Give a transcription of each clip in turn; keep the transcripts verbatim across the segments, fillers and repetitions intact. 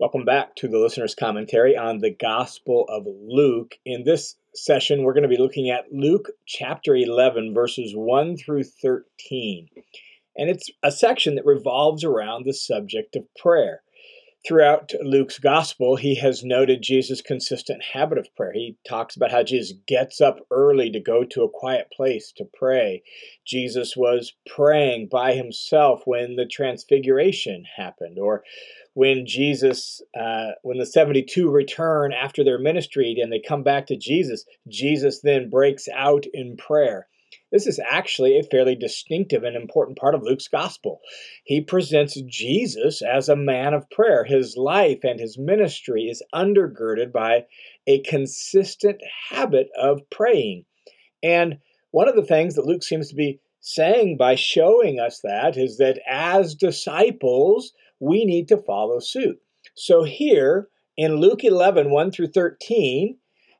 Welcome back to the Listener's Commentary on the Gospel of Luke. In this session, we're going to be looking at Luke chapter eleven, verses one through thirteen. And it's a section that revolves around the subject of prayer. Throughout Luke's gospel, he has noted Jesus' consistent habit of prayer. He talks about how Jesus gets up early to go to a quiet place to pray. Jesus was praying by himself when the transfiguration happened, or when Jesus, uh, when the seventy-two return after their ministry and they come back to Jesus, Jesus then breaks out in prayer. This is actually a fairly distinctive and important part of Luke's gospel. He presents Jesus as a man of prayer. His life and his ministry is undergirded by a consistent habit of praying. And one of the things that Luke seems to be saying by showing us that is that as disciples, we need to follow suit. So here in Luke eleven, one through thirteen,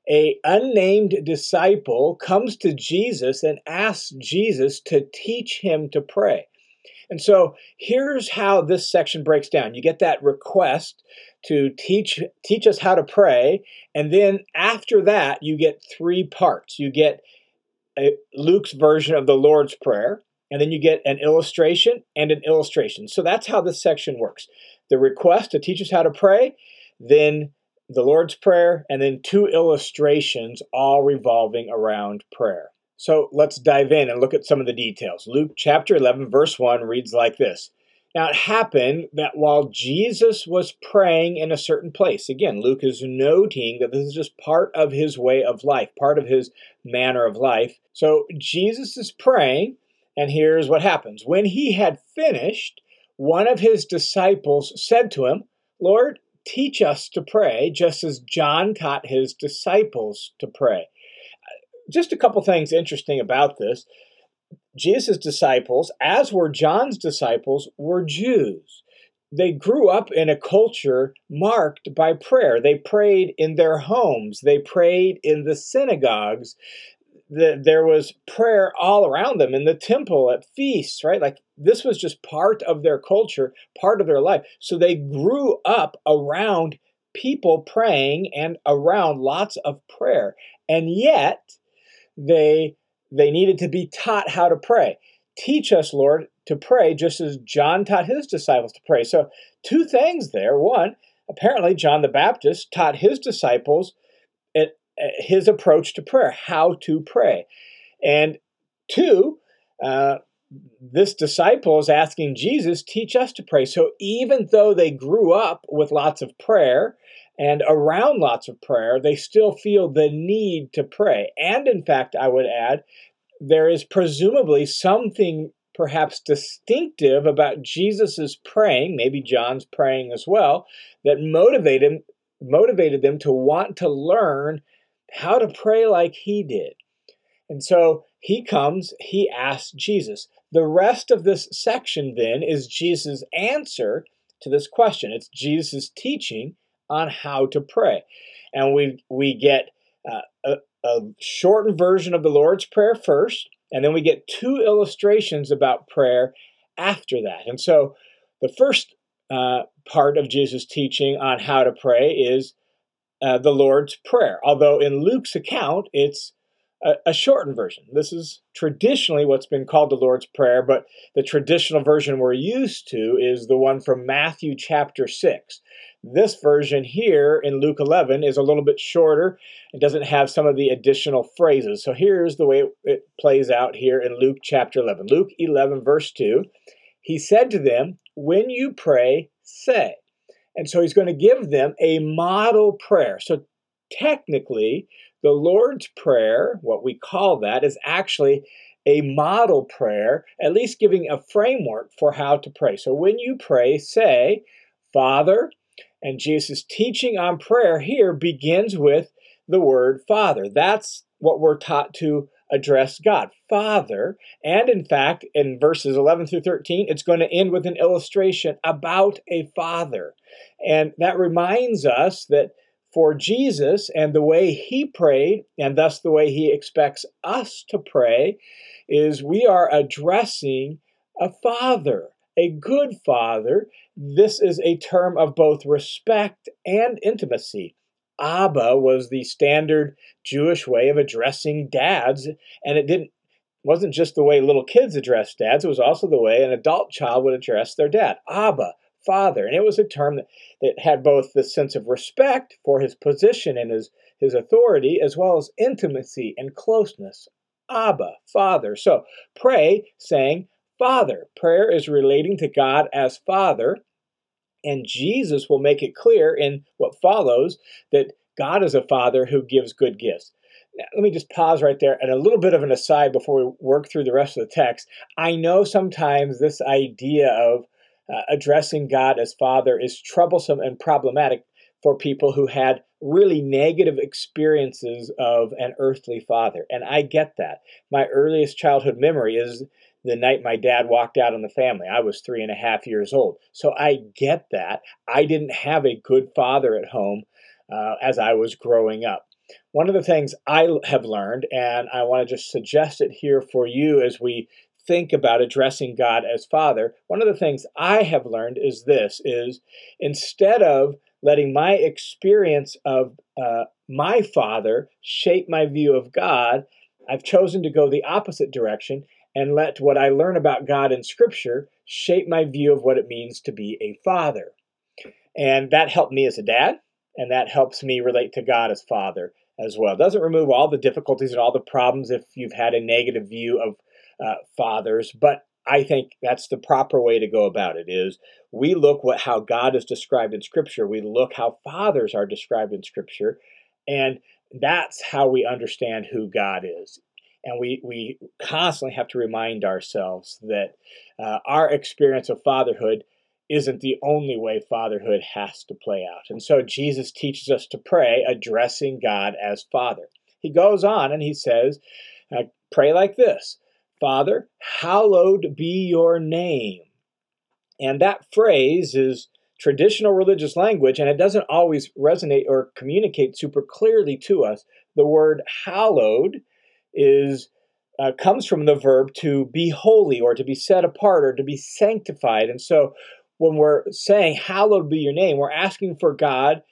an unnamed disciple comes to Jesus and asks Jesus to teach him to pray. And so here's how this section breaks down. You get that request to teach, teach us how to pray. And then after that, you get three parts. You get a, Luke's version of the Lord's Prayer, and then you get an illustration and an illustration. So that's how this section works. The request to teach us how to pray, then the Lord's Prayer, and then two illustrations all revolving around prayer. So let's dive in and look at some of the details. Luke chapter eleven, verse one reads like this. Now it happened that while Jesus was praying in a certain place, again, Luke is noting that this is just part of his way of life, part of his manner of life. So Jesus is praying, and here's what happens. When he had finished, one of his disciples said to him, "Lord, teach us to pray, just as John taught his disciples to pray." Just a couple things interesting about this. Jesus' disciples, as were John's disciples, were Jews. They grew up in a culture marked by prayer. They prayed in their homes. They prayed in the synagogues. The, there was prayer all around them in the temple, at feasts, right? Like this was just part of their culture, part of their life. So they grew up around people praying and around lots of prayer. And yet they, they needed to be taught how to pray. Teach us, Lord, to pray just as John taught his disciples to pray. So two things there. One, apparently John the Baptist taught his disciples at his approach to prayer, how to pray. And two, uh, this disciple is asking Jesus, teach us to pray. So even though they grew up with lots of prayer and around lots of prayer, they still feel the need to pray. And in fact, I would add, there is presumably something perhaps distinctive about Jesus's praying, maybe John's praying as well, that motivated him, motivated them to want to learn how to pray like he did. And so he comes, he asks Jesus. The rest of this section then is Jesus' answer to this question. It's Jesus' teaching on how to pray. And we we get uh, a, a shortened version of the Lord's Prayer first, and then we get two illustrations about prayer after that. And so the first uh, part of Jesus' teaching on how to pray is Uh, the Lord's Prayer, although in Luke's account, it's a, a shortened version. This is traditionally what's been called the Lord's Prayer, but the traditional version we're used to is the one from Matthew chapter six. This version here in Luke eleven is a little bit shorter. It doesn't have some of the additional phrases. So here's the way it, it plays out here in Luke chapter eleven. Luke eleven, verse two, he said to them, "When you pray, say." And so he's going to give them a model prayer. So technically, the Lord's Prayer, what we call that, is actually a model prayer, at least giving a framework for how to pray. So when you pray, say, "Father," and Jesus' teaching on prayer here begins with the word Father. That's what we're taught to address God, Father. And in fact, in verses eleven through thirteen, it's going to end with an illustration about a father. And that reminds us that for Jesus and the way he prayed, and thus the way he expects us to pray, is we are addressing a father, A good father, this is a term of both respect and intimacy. Abba was the standard Jewish way of addressing dads, and it didn't wasn't just the way little kids addressed dads, it was also the way an adult child would address their dad. Abba, father. And it was a term that, that had both the sense of respect for his position and his, his authority, as well as intimacy and closeness. Abba, father. So pray, saying, Father. Prayer is relating to God as Father, and Jesus will make it clear in what follows that God is a Father who gives good gifts. Now, let me just pause right there and a little bit of an aside before we work through the rest of the text. I know sometimes this idea of uh, addressing God as Father is troublesome and problematic for people who had really negative experiences of an earthly father, and I get that. My earliest childhood memory is the night my dad walked out on the family. I was three and a half years old. So I get that. I didn't have a good father at home uh, as I was growing up. One of the things I have learned, and I want to just suggest it here for you as we think about addressing God as Father, one of the things I have learned is this, is instead of letting my experience of uh, my father shape my view of God, I've chosen to go the opposite direction and let what I learn about God in Scripture shape my view of what it means to be a father. And that helped me as a dad, and that helps me relate to God as Father as well. It doesn't remove all the difficulties and all the problems if you've had a negative view of uh, fathers, but I think that's the proper way to go about it, is we look what how God is described in Scripture, we look how fathers are described in Scripture, and that's how we understand who God is. And we, we constantly have to remind ourselves that uh, our experience of fatherhood isn't the only way fatherhood has to play out. And so Jesus teaches us to pray, addressing God as Father. He goes on and he says, uh, pray like this, Father, hallowed be your name. And that phrase is traditional religious language, and it doesn't always resonate or communicate super clearly to us. The word hallowed is uh, comes from the verb to be holy or to be set apart or to be sanctified. And so when we're saying hallowed be your name, we're asking for God,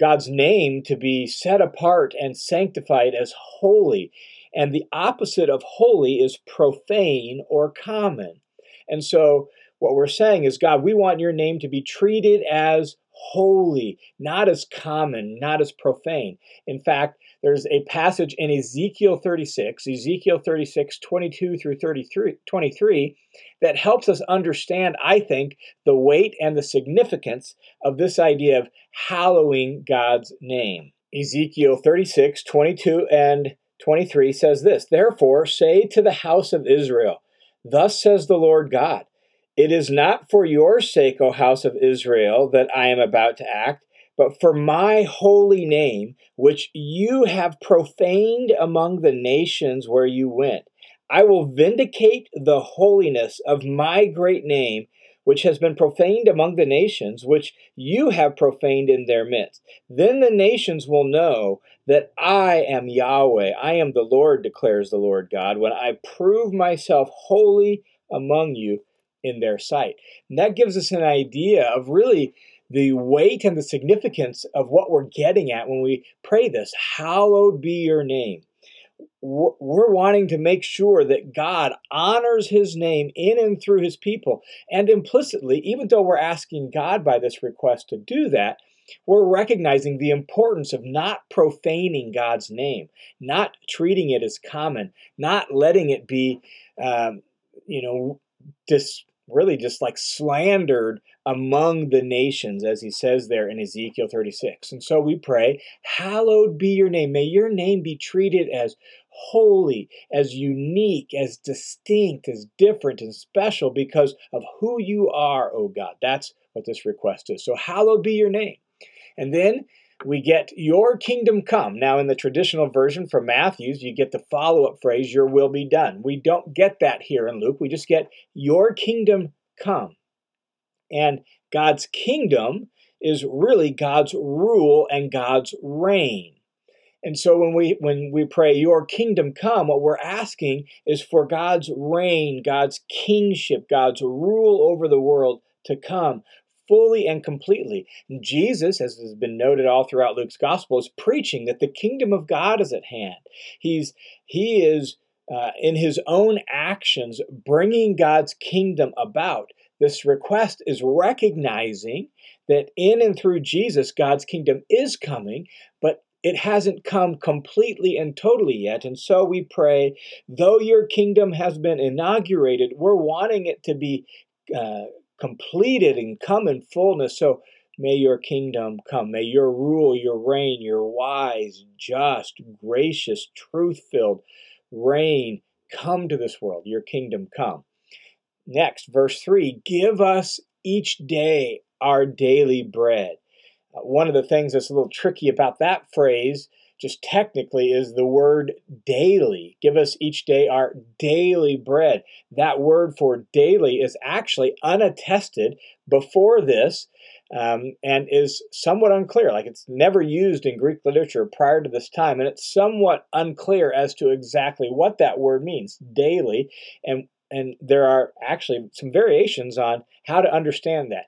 God's name to be set apart and sanctified as holy. And the opposite of holy is profane or common. And so what we're saying is, God, we want your name to be treated as holy, not as common, not as profane. In fact, there's a passage in Ezekiel thirty-six, Ezekiel thirty-six, twenty-two through thirty-three, that helps us understand, I think, the weight and the significance of this idea of hallowing God's name. Ezekiel thirty-six, twenty-two and twenty-three says this, Therefore say to the house of Israel, Thus says the Lord God, It is not for your sake, O house of Israel, that I am about to act, but for my holy name, which you have profaned among the nations where you went. I will vindicate the holiness of my great name, which has been profaned among the nations, which you have profaned in their midst. Then the nations will know that I am Yahweh. I am the Lord, declares the Lord God, when I prove myself holy among you in their sight. And that gives us an idea of really the weight and the significance of what we're getting at when we pray this, hallowed be your name. We're wanting to make sure that God honors his name in and through his people. And implicitly, even though we're asking God by this request to do that, we're recognizing the importance of not profaning God's name, not treating it as common, not letting it be, um, you know, dis- really just like slandered among the nations, as he says there in Ezekiel thirty-six. And so we pray, hallowed be your name. May your name be treated as holy, as unique, as distinct, as different and special because of who you are, O God. That's what this request is. So hallowed be your name. And then we get your kingdom come. Now, in the traditional version from Matthew's, you get the follow-up phrase, your will be done. We don't get that here in Luke. We just get your kingdom come. And God's kingdom is really God's rule and God's reign. And so when we when we pray, your kingdom come, what we're asking is for God's reign, God's kingship, God's rule over the world to come fully and completely. And Jesus, as has been noted all throughout Luke's gospel, is preaching that the kingdom of God is at hand. He's he is uh, in his own actions bringing God's kingdom about. This request is recognizing that in and through Jesus, God's kingdom is coming, but it hasn't come completely and totally yet. And so we pray, though your kingdom has been inaugurated, we're wanting it to be uh, completed and come in fullness. So may your kingdom come. May your rule, your reign, your wise, just, gracious, truth-filled reign come to this world. Your kingdom come. Next, verse three, give us each day our daily bread. One of the things that's a little tricky about that phrase, just technically, is the word daily. Give us each day our daily bread. That word for daily is actually unattested before this um, and is somewhat unclear. Like, it's never used in Greek literature prior to this time, and it's somewhat unclear as to exactly what that word means, daily, and And there are actually some variations on how to understand that.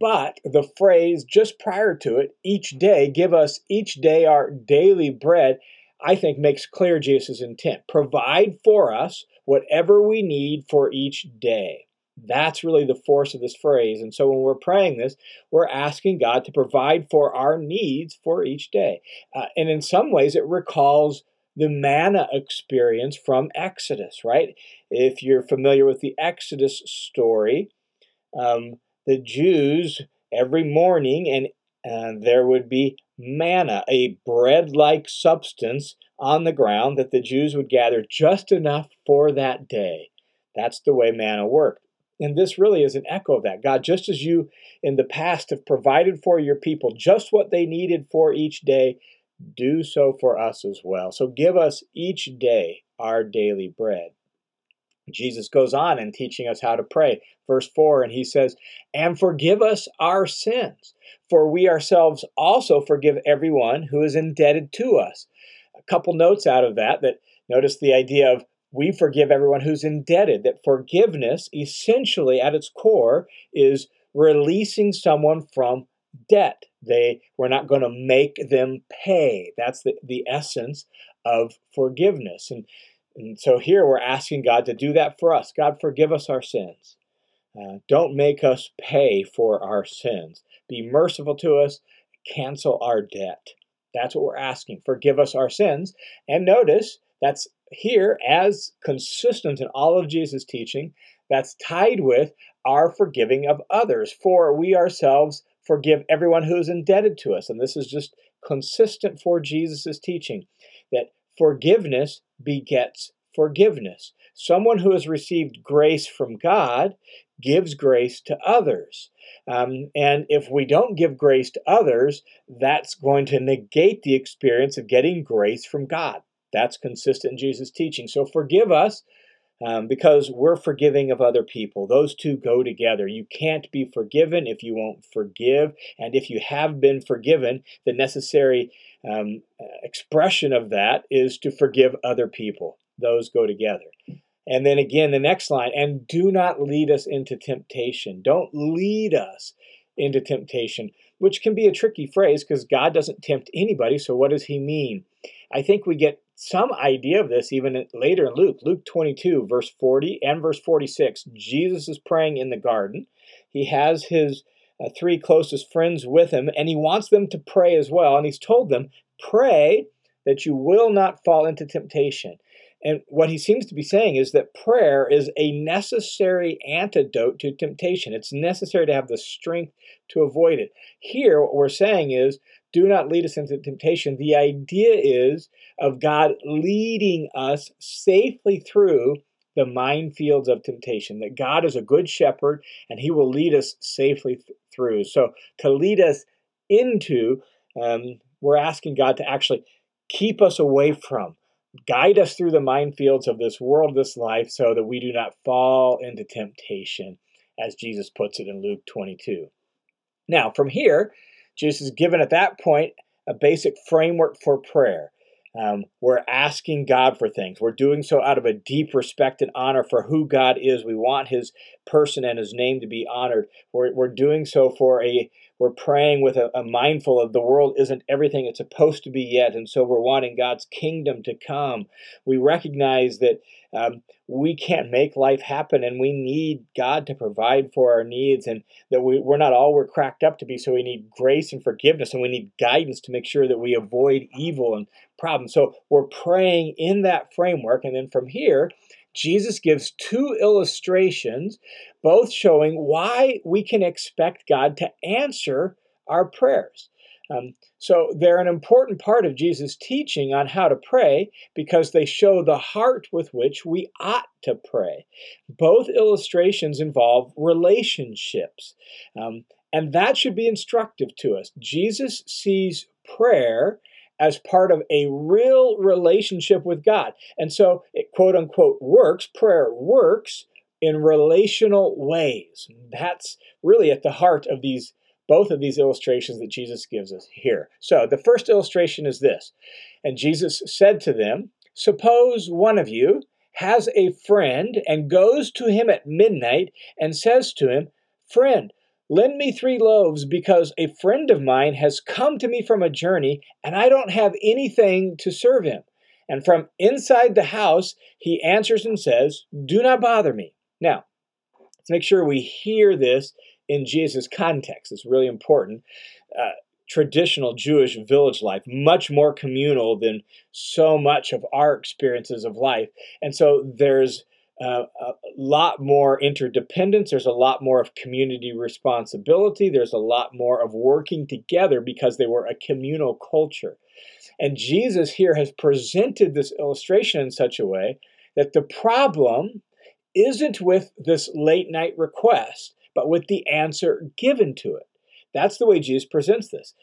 But the phrase just prior to it, each day, give us each day our daily bread, I think makes clear Jesus' intent. Provide for us whatever we need for each day. That's really the force of this phrase. And so when we're praying this, we're asking God to provide for our needs for each day. Uh, and in some ways, it recalls the manna experience from Exodus, right? If you're familiar with the Exodus story, um, the Jews every morning, and uh, there would be manna, a bread-like substance on the ground that the Jews would gather just enough for that day. That's the way manna worked. And this really is an echo of that. God, just as you in the past have provided for your people just what they needed for each day, do so for us as well. So give us each day our daily bread. Jesus goes on in teaching us how to pray. Verse four, and he says, and forgive us our sins, for we ourselves also forgive everyone who is indebted to us. A couple notes out of that, that notice the idea of we forgive everyone who's indebted, that forgiveness essentially at its core is releasing someone from debt. They we're not going to make them pay. That's the, the essence of forgiveness. And, and so here we're asking God to do that for us. God, forgive us our sins. Uh, don't make us pay for our sins. Be merciful to us. Cancel our debt. That's what we're asking. Forgive us our sins. And notice that's here as consistent in all of Jesus' teaching. That's tied with our forgiving of others. For we ourselves forgive everyone who is indebted to us. And this is just consistent for Jesus' teaching, that forgiveness begets forgiveness. Someone who has received grace from God gives grace to others. Um, and if we don't give grace to others, that's going to negate the experience of getting grace from God. That's consistent in Jesus' teaching. So forgive us Um, because we're forgiving of other people. Those two go together. You can't be forgiven if you won't forgive. And if you have been forgiven, the necessary um, expression of that is to forgive other people. Those go together. And then again, the next line, and do not lead us into temptation. Don't lead us into temptation, which can be a tricky phrase because God doesn't tempt anybody. So what does he mean? I think we get some idea of this even later in Luke, Luke twenty-two, verse forty and verse forty-six. Jesus is praying in the garden. He has his uh, three closest friends with him, and he wants them to pray as well. And he's told them, pray that you will not fall into temptation. And what he seems to be saying is that prayer is a necessary antidote to temptation. It's necessary to have the strength to avoid it. Here, what we're saying is, do not lead us into temptation. The idea is of God leading us safely through the minefields of temptation, that God is a good shepherd and he will lead us safely th- through. So to lead us into, um, we're asking God to actually keep us away from, guide us through the minefields of this world, this life, so that we do not fall into temptation, as Jesus puts it in Luke twenty-two. Now, from here, Jesus has given at that point a basic framework for prayer. Um, we're asking God for things. We're doing so out of a deep respect and honor for who God is. We want his person and his name to be honored. We're, we're doing so for a, we're praying with a, a mindful of the world isn't everything it's supposed to be yet. And so we're wanting God's kingdom to come. We recognize that um, we can't make life happen and we need God to provide for our needs, and that we, we're not all we're cracked up to be. So we need grace and forgiveness, and we need guidance to make sure that we avoid evil and problems. So we're praying in that framework. And then from here, Jesus gives two illustrations, both showing why we can expect God to answer our prayers. Um, so they're an important part of Jesus' teaching on how to pray because they show the heart with which we ought to pray. Both illustrations involve relationships, um, and that should be instructive to us. Jesus sees prayer as part of a real relationship with God. And so it quote unquote works, prayer works in relational ways. That's really at the heart of these both of these illustrations that Jesus gives us here. So the first illustration is this. And Jesus said to them, suppose one of you has a friend and goes to him at midnight and says to him, friend, lend me three loaves because a friend of mine has come to me from a journey and I don't have anything to serve him. And from inside the house, he answers and says, do not bother me. Now, let's make sure we hear this in Jesus' context. It's really important. Uh, traditional Jewish village life, much more communal than so much of our experiences of life. And so there's Uh, a lot more interdependence. There's a lot more of community responsibility. There's a lot more of working together because they were a communal culture. And Jesus here has presented this illustration in such a way that the problem isn't with this late night request, but with the answer given to it. That's the way Jesus presents this.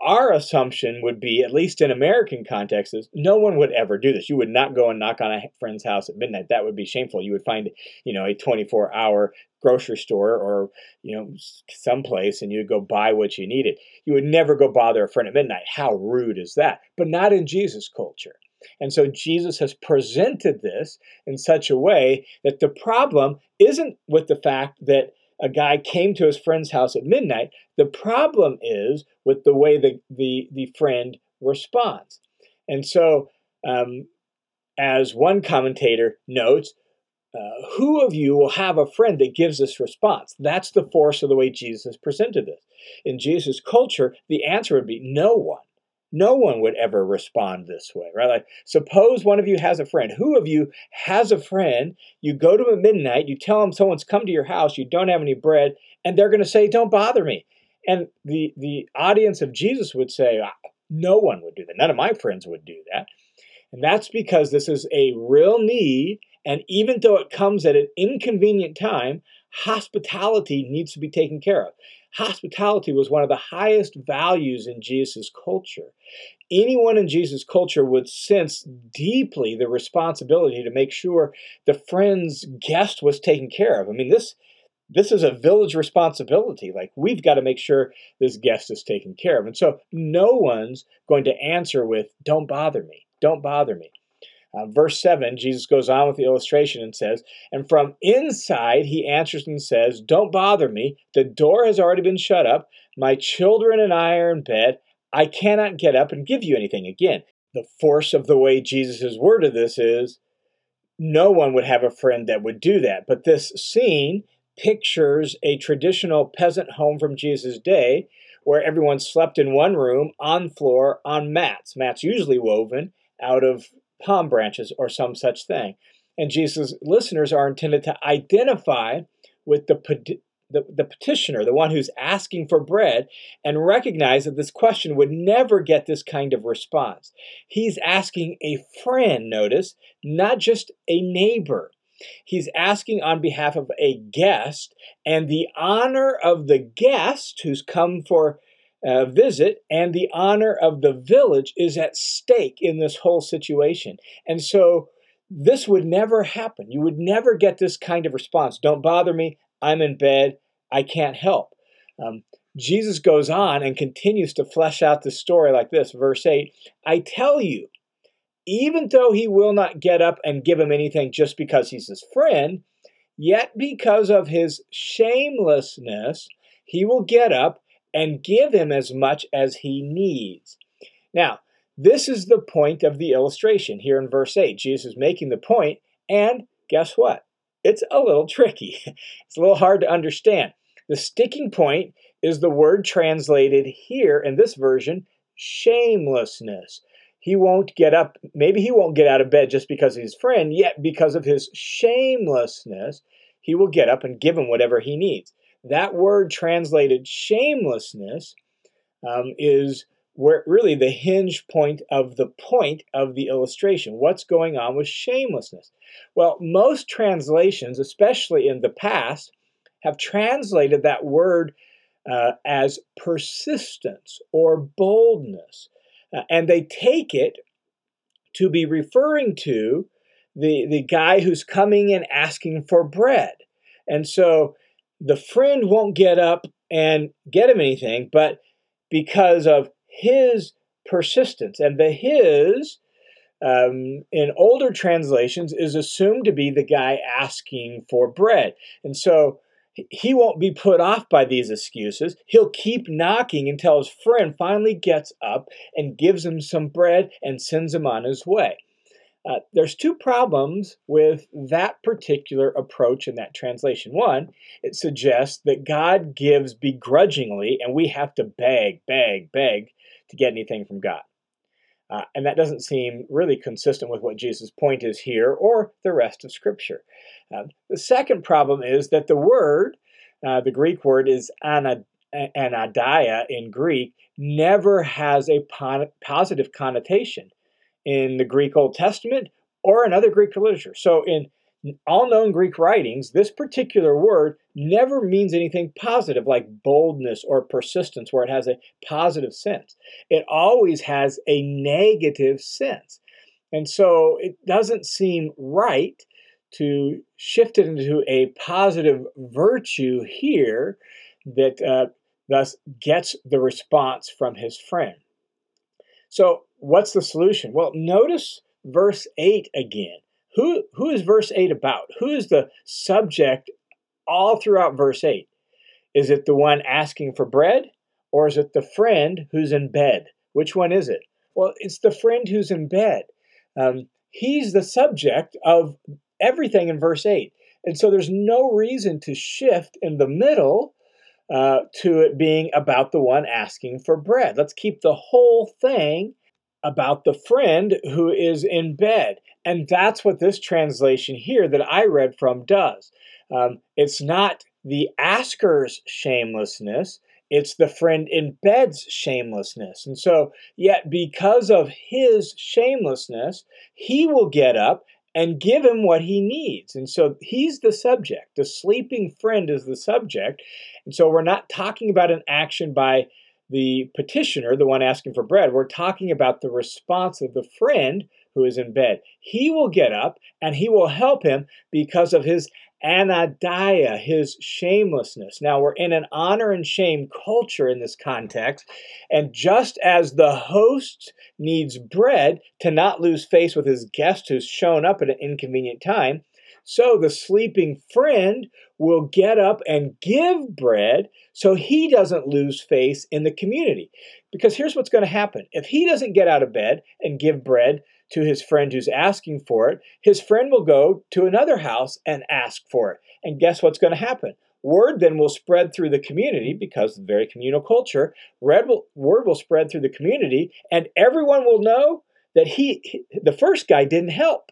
Our assumption would be, at least in American contexts, is no one would ever do this. You would not go and knock on a friend's house at midnight. That would be shameful. You would find, you know, a twenty-four hour grocery store or, you know, someplace, and you'd go buy what you needed. You would never go bother a friend at midnight. How rude is that? But not in Jesus' culture. And so Jesus has presented this in such a way that the problem isn't with the fact that a guy came to his friend's house at midnight. The problem is with the way the, the, the friend responds. And so, um, as one commentator notes, uh, who of you will have a friend that gives this response? That's the force of the way Jesus presented this. In Jesus' culture, the answer would be no one. No one would ever respond this way, right? Like, suppose one of you has a friend. Who of you has a friend? You go to him at midnight, you tell him someone's come to your house, you don't have any bread, and they're going to say, don't bother me. And the, the audience of Jesus would say, no one would do that. None of my friends would do that. And that's because this is a real need, and even though it comes at an inconvenient time, hospitality needs to be taken care of. Hospitality was one of the highest values in Jesus' culture. Anyone in Jesus' culture would sense deeply the responsibility to make sure the friend's guest was taken care of. I mean, this, this is a village responsibility. Like, we've got to make sure this guest is taken care of. And so no one's going to answer with, don't bother me, don't bother me. Uh, verse seven, Jesus goes on with the illustration and says, and from inside he answers and says, don't bother me. The door has already been shut up. My children and I are in bed. I cannot get up and give you anything. Again, the force of the way Jesus' worded this is no one would have a friend that would do that. But this scene pictures a traditional peasant home from Jesus' day where everyone slept in one room, on floor, on mats. Mats usually woven out of palm branches or some such thing. And Jesus' listeners are intended to identify with the, peti- the, the petitioner, the one who's asking for bread, and recognize that this question would never get this kind of response. He's asking a friend, notice, not just a neighbor. He's asking on behalf of a guest, and the honor of the guest who's come for Uh, visit and the honor of the village is at stake in this whole situation. And so this would never happen. You would never get this kind of response. Don't bother me. I'm in bed. I can't help. Um, Jesus goes on and continues to flesh out the story like this. Verse eight, I tell you, even though he will not get up and give him anything just because he's his friend, yet because of his shamelessness, he will get up and give him as much as he needs. Now, this is the point of the illustration here in verse eight. Jesus is making the point, and guess what? It's a little tricky. It's a little hard to understand. The sticking point is the word translated here in this version, shamelessness. He won't get up, maybe he won't get out of bed just because he's his friend, yet because of his shamelessness, he will get up and give him whatever he needs. That word translated shamelessness um, is where really the hinge point of the point of the illustration. What's going on with shamelessness? Well, most translations, especially in the past, have translated that word uh, as persistence or boldness. Uh, and they take it to be referring to the, the guy who's coming and asking for bread. And so the friend won't get up and get him anything, but because of his persistence. And the his, um, in older translations, is assumed to be the guy asking for bread. And so he won't be put off by these excuses. He'll keep knocking until his friend finally gets up and gives him some bread and sends him on his way. Uh, there's two problems with that particular approach in that translation. One, it suggests that God gives begrudgingly, and we have to beg, beg, beg to get anything from God. Uh, and that doesn't seem really consistent with what Jesus' point is here or the rest of Scripture. Uh, the second problem is that the word, uh, the Greek word is anadia in Greek, never has a pon- positive connotation in the Greek Old Testament or in other Greek literature. So in all known Greek writings, this particular word never means anything positive like boldness or persistence where it has a positive sense. It always has a negative sense. And so it doesn't seem right to shift it into a positive virtue here that uh, thus gets the response from his friend. So what's the solution? Well, notice verse eight again. Who, who is verse eight about? Who is the subject all throughout verse eight? Is it the one asking for bread, or is it the friend who's in bed? Which one is it? Well, it's the friend who's in bed. Um, he's the subject of everything in verse eight. And so there's no reason to shift in the middle uh, to it being about the one asking for bread. Let's keep the whole thing about the friend who is in bed. And that's what this translation here that I read from does. Um, it's not the asker's shamelessness, it's the friend in bed's shamelessness. And so, yet because of his shamelessness, he will get up and give him what he needs. And so he's the subject. The sleeping friend is the subject. And so we're not talking about an action by the petitioner, the one asking for bread. We're talking about the response of the friend who is in bed. He will get up and he will help him because of his anadia, his shamelessness. Now, we're in an honor and shame culture in this context, and just as the host needs bread to not lose face with his guest who's shown up at an inconvenient time, so the sleeping friend will get up and give bread so he doesn't lose face in the community. Because here's what's going to happen. If he doesn't get out of bed and give bread to his friend who's asking for it, his friend will go to another house and ask for it. And guess what's going to happen? Word then will spread through the community because of the very communal culture. Word will, word will spread through the community, and everyone will know that he, the first guy didn't help.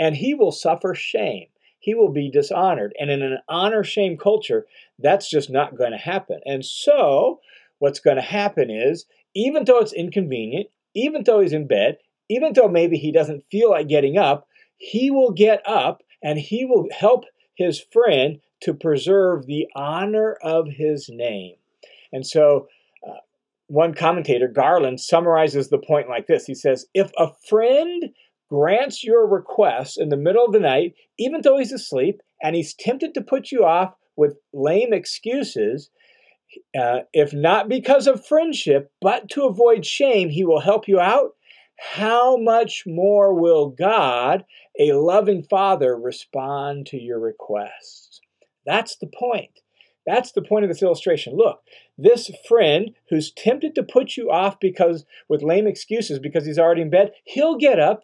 And he will suffer shame. He will be dishonored. And in an honor-shame culture, that's just not going to happen. And so what's going to happen is, even though it's inconvenient, even though he's in bed, even though maybe he doesn't feel like getting up, he will get up and he will help his friend to preserve the honor of his name. And so uh, one commentator, Garland, summarizes the point like this. He says, if a friend grants your request in the middle of the night, even though he's asleep and he's tempted to put you off with lame excuses, uh, if not because of friendship, but to avoid shame, he will help you out how much more will God, a loving Father, respond to your requests? That's the point. That's the point of this illustration. Look, this friend who's tempted to put you off because with lame excuses because he's already in bed, he'll get up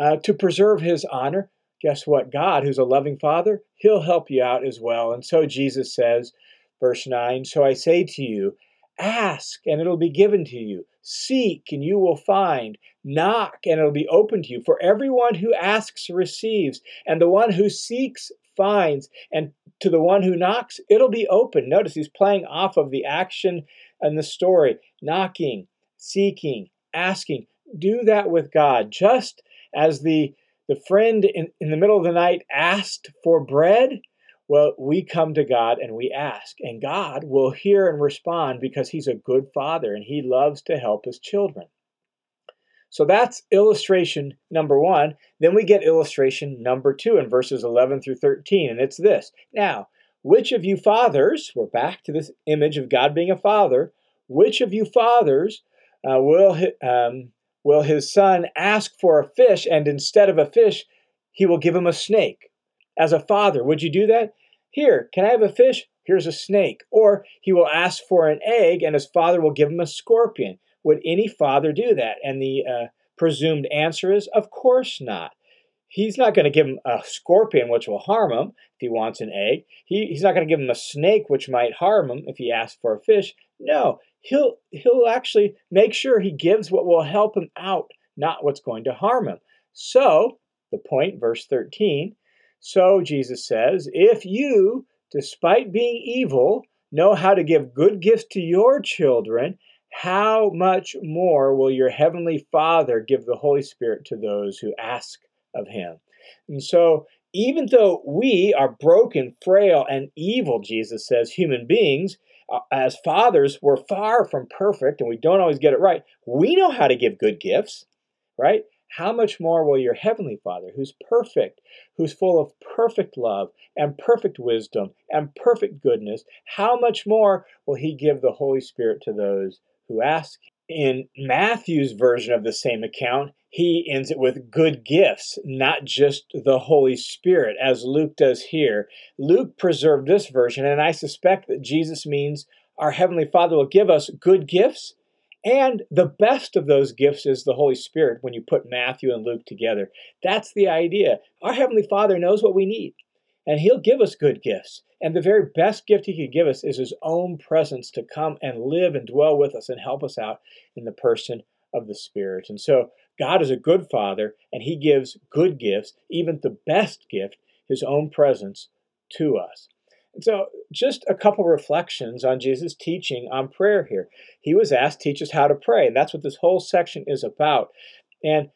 uh, to preserve his honor. Guess what? God, who's a loving Father, he'll help you out as well. And so Jesus says, verse nine, so I say to you, ask and it'll be given to you. Seek and you will find. Knock and it'll be opened to you. For everyone who asks receives, and the one who seeks finds, and to the one who knocks, it'll be open. Notice he's playing off of the action and the story. Knocking, seeking, asking. Do that with God. Just as the, the friend in, in the middle of the night asked for bread, well, we come to God and we ask. And God will hear and respond because he's a good Father and he loves to help his children. So that's illustration number one. Then we get illustration number two in verses eleven through thirteen, and it's this. Now, which of you fathers, we're back to this image of God being a father, which of you fathers uh, will, um, will his son ask for a fish, and instead of a fish, he will give him a snake? As a father, would you do that? Here, can I have a fish? Here's a snake. Or he will ask for an egg, and his father will give him a scorpion. Would any father do that? And the uh, presumed answer is, of course not. He's not going to give him a scorpion, which will harm him if he wants an egg. He, he's not going to give him a snake, which might harm him if he asks for a fish. No, he'll, he'll actually make sure he gives what will help him out, not what's going to harm him. So, the point, verse thirteen, so Jesus says, if you, despite being evil, know how to give good gifts to your children, how much more will your heavenly Father give the Holy Spirit to those who ask of him? And so, even though we are broken, frail, and evil, Jesus says, human beings, as fathers, we're far from perfect, and we don't always get it right. We know how to give good gifts, right? How much more will your heavenly Father, who's perfect, who's full of perfect love and perfect wisdom and perfect goodness, how much more will he give the Holy Spirit to those who ask? In Matthew's version of the same account, he ends it with good gifts, not just the Holy Spirit, as Luke does here. Luke preserved this version, and I suspect that Jesus means our heavenly Father will give us good gifts, and the best of those gifts is the Holy Spirit when you put Matthew and Luke together. That's the idea. Our heavenly Father knows what we need, and he'll give us good gifts. And the very best gift he could give us is his own presence to come and live and dwell with us and help us out in the person of the Spirit. And so God is a good Father, and he gives good gifts, even the best gift, his own presence to us. And so just a couple reflections on Jesus' teaching on prayer here. He was asked, teach us how to pray. And that's what this whole section is about. And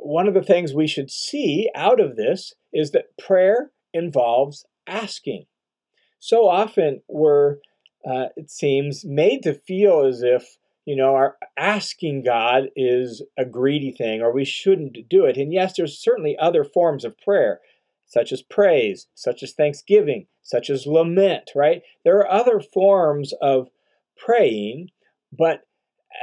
one of the things we should see out of this is that prayer involves asking. So often we're, uh, it seems, made to feel as if, you know, our asking God is a greedy thing or we shouldn't do it. And yes, there's certainly other forms of prayer, such as praise, such as thanksgiving, such as lament, right? There are other forms of praying, but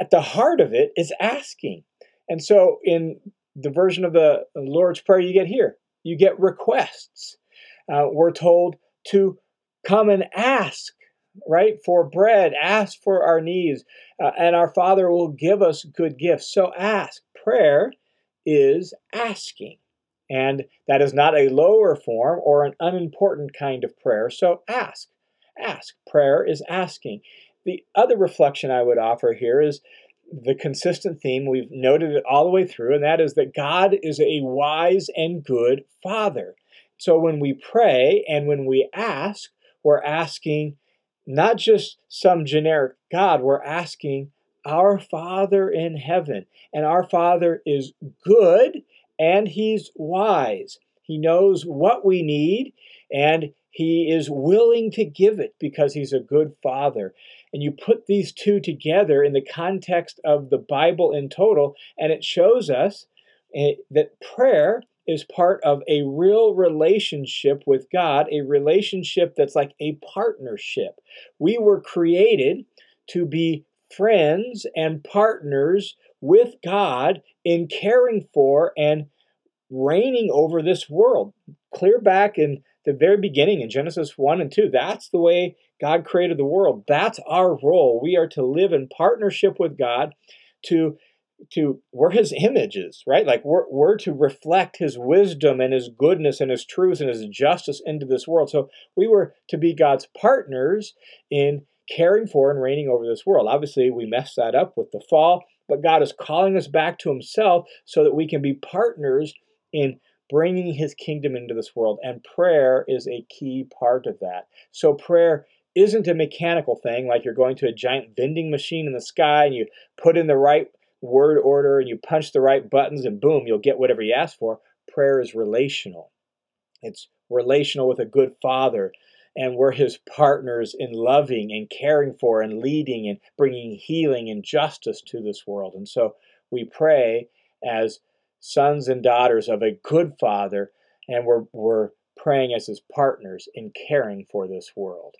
at the heart of it is asking. And so in the version of the Lord's Prayer you get here, you get requests. Uh, we're told to come and ask, right, for bread, ask for our needs, uh, and our Father will give us good gifts. So ask. Prayer is asking, and that is not a lower form or an unimportant kind of prayer. So ask. Ask. Prayer is asking. The other reflection I would offer here is the consistent theme. We've noted it all the way through, and that is that God is a wise and good Father. So when we pray and when we ask, we're asking not just some generic God, we're asking our Father in heaven. And our Father is good and he's wise. He knows what we need and he is willing to give it because he's a good Father. And you put these two together in the context of the Bible in total, and it shows us that prayer is part of a real relationship with God, a relationship that's like a partnership. We were created to be friends and partners with God in caring for and reigning over this world. Clear back in the very beginning in Genesis one and two, that's the way God created the world. That's our role. We are to live in partnership with God, to, to we're His images, right? Like we're, we're to reflect His wisdom and His goodness and His truth and His justice into this world. So we were to be God's partners in caring for and reigning over this world. Obviously, we messed that up with the fall, but God is calling us back to Himself so that we can be partners in bringing His kingdom into this world, and prayer is a key part of that. So prayer isn't a mechanical thing, like you're going to a giant vending machine in the sky and you put in the right word order and you punch the right buttons and boom, you'll get whatever you ask for. Prayer is relational. It's relational with a good Father, and we're His partners in loving and caring for and leading and bringing healing and justice to this world. And so we pray as sons and daughters of a good Father, and we're, we're praying as His partners in caring for this world.